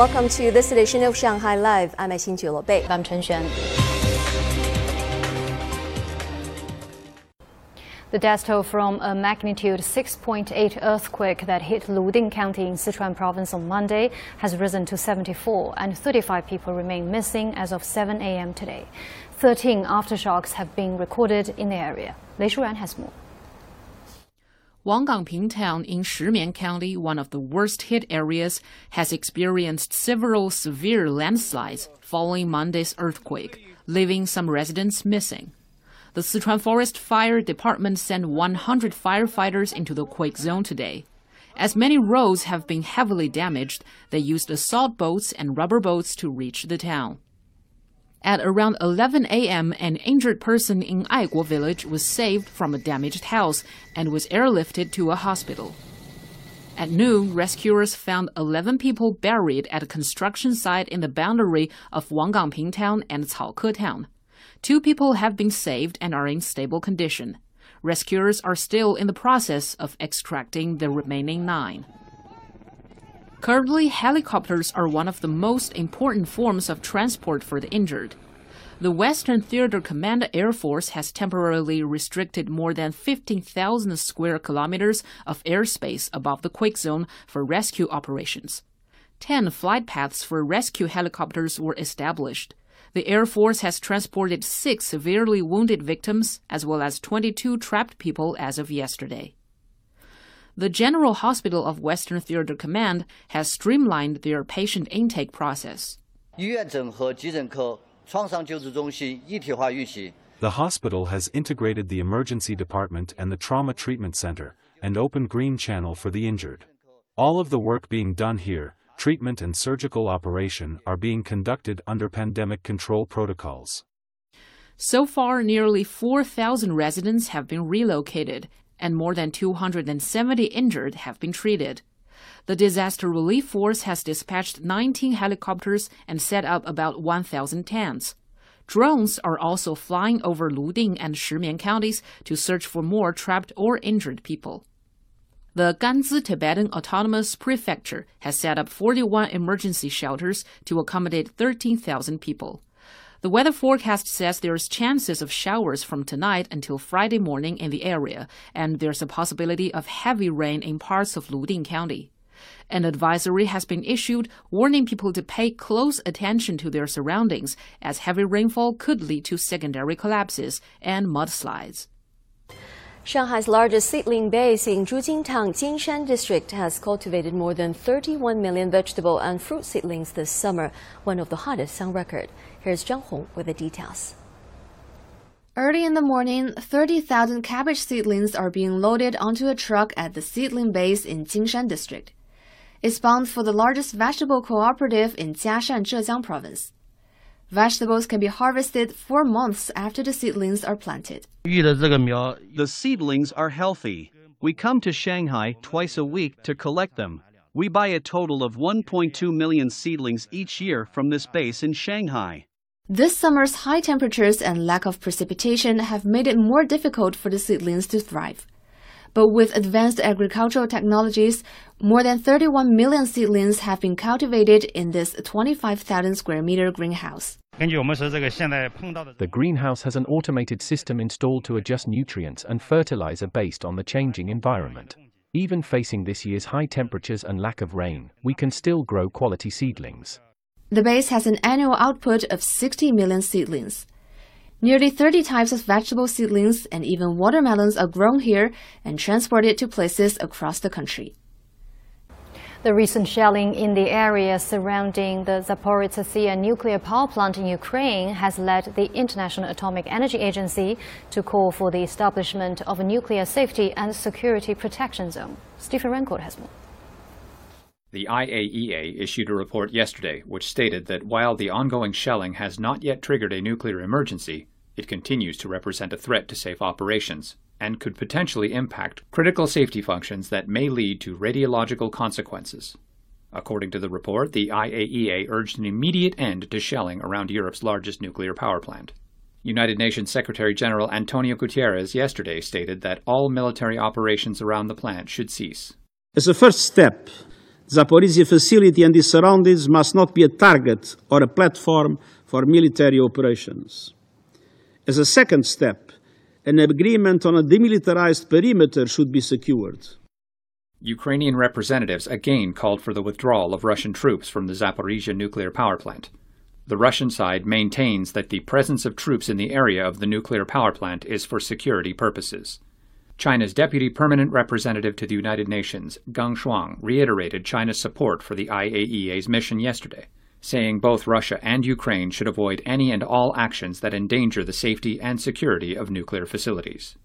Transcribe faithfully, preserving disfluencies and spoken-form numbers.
Welcome to this edition of Shanghai Live. I'm Ixin jieloBei. I'm Chen Xhuan. The death toll from a magnitude six point eight earthquake that hit Luding County in Sichuan Province on Monday has risen to seventy-four, and thirty-five people remain missing as of seven a m today. thirteen aftershocks have been recorded in the area. Lei Shuran has more. Wanggangping town in Shimian County, one of the worst hit areas, has experienced several severe landslides following Monday's earthquake, leaving some residents missing. The Sichuan Forest Fire Department sent one hundred firefighters into the quake zone today. As many roads have been heavily damaged, they used assault boats and rubber boats to reach the town. At around eleven a m, an injured person in Aiguo Village was saved from a damaged house and was airlifted to a hospital. At noon, rescuers found eleven people buried at a construction site in the boundary of Wanggangping Town and Caoke Town. Two people have been saved and are in stable condition. Rescuers are still in the process of extracting the remaining nine. Currently, helicopters are one of the most important forms of transport for the injured. The Western Theater Command Air Force has temporarily restricted more than fifteen thousand square kilometers of airspace above the quake zone for rescue operations. Ten flight paths for rescue helicopters were established. The Air Force has transported six severely wounded victims, as well as twenty-two trapped people as of yesterday. The General Hospital of Western Theater Command has streamlined their patient intake process. The hospital has integrated the emergency department and the trauma treatment center, and opened green channel for the injured. All of the work being done here, treatment and surgical operation, are being conducted under pandemic control protocols. So far, nearly four thousand residents have been relocated, and more than two hundred seventy injured have been treated. The disaster relief force has dispatched nineteen helicopters and set up about one thousand tents. Drones are also flying over Luding and Shimian counties to search for more trapped or injured people. The Ganzi Tibetan Autonomous Prefecture has set up forty-one emergency shelters to accommodate thirteen thousand people. The weather forecast says there's chances of showers from tonight until Friday morning in the area, and there's a possibility of heavy rain in parts of Luding County. An advisory has been issued warning people to pay close attention to their surroundings, as heavy rainfall could lead to secondary collapses and mudslides. Shanghai's largest seedling base in Zhu Jintang, Jinshan District, has cultivated more than thirty-one million vegetable and fruit seedlings this summer, one of the hottest on record. Here's Zhang Hong with the details. Early in the morning, thirty thousand cabbage seedlings are being loaded onto a truck at the seedling base in Jinshan District. It's bound for the largest vegetable cooperative in Jiashan, Zhejiang Province. Vegetables can be harvested four months after the seedlings are planted. The seedlings are healthy. We come to Shanghai twice a week to collect them. We buy a total of one point two million seedlings each year from this base in Shanghai. This summer's high temperatures and lack of precipitation have made it more difficult for the seedlings to thrive. But with advanced agricultural technologies, more than thirty-one million seedlings have been cultivated in this twenty-five thousand square meter greenhouse. The greenhouse has an automated system installed to adjust nutrients and fertilizer based on the changing environment. Even facing this year's high temperatures and lack of rain, we can still grow quality seedlings. The base has an annual output of sixty million seedlings. Nearly thirty types of vegetable seedlings and even watermelons are grown here and transported to places across the country. The recent shelling in the area surrounding the Zaporizhzhia nuclear power plant in Ukraine has led the International Atomic Energy Agency to call for the establishment of a nuclear safety and security protection zone. Stephen Renko has more. The I A E A issued a report yesterday which stated that while the ongoing shelling has not yet triggered a nuclear emergency, it continues to represent a threat to safe operations and could potentially impact critical safety functions that may lead to radiological consequences. According to the report, the I A E A urged an immediate end to shelling around Europe's largest nuclear power plant. United Nations Secretary-General Antonio Guterres yesterday stated that all military operations around the plant should cease. As a first step, Zaporizhzhia facility and its surroundings must not be a target or a platform for military operations. As a second step, an agreement on a demilitarized perimeter should be secured. Ukrainian representatives again called for the withdrawal of Russian troops from the Zaporizhzhia nuclear power plant. The Russian side maintains that the presence of troops in the area of the nuclear power plant is for security purposes. China's Deputy Permanent Representative to the United Nations, Gang Shuang, reiterated China's support for the I A E A's mission yesterday, saying both Russia and Ukraine should avoid any and all actions that endanger the safety and security of nuclear facilities.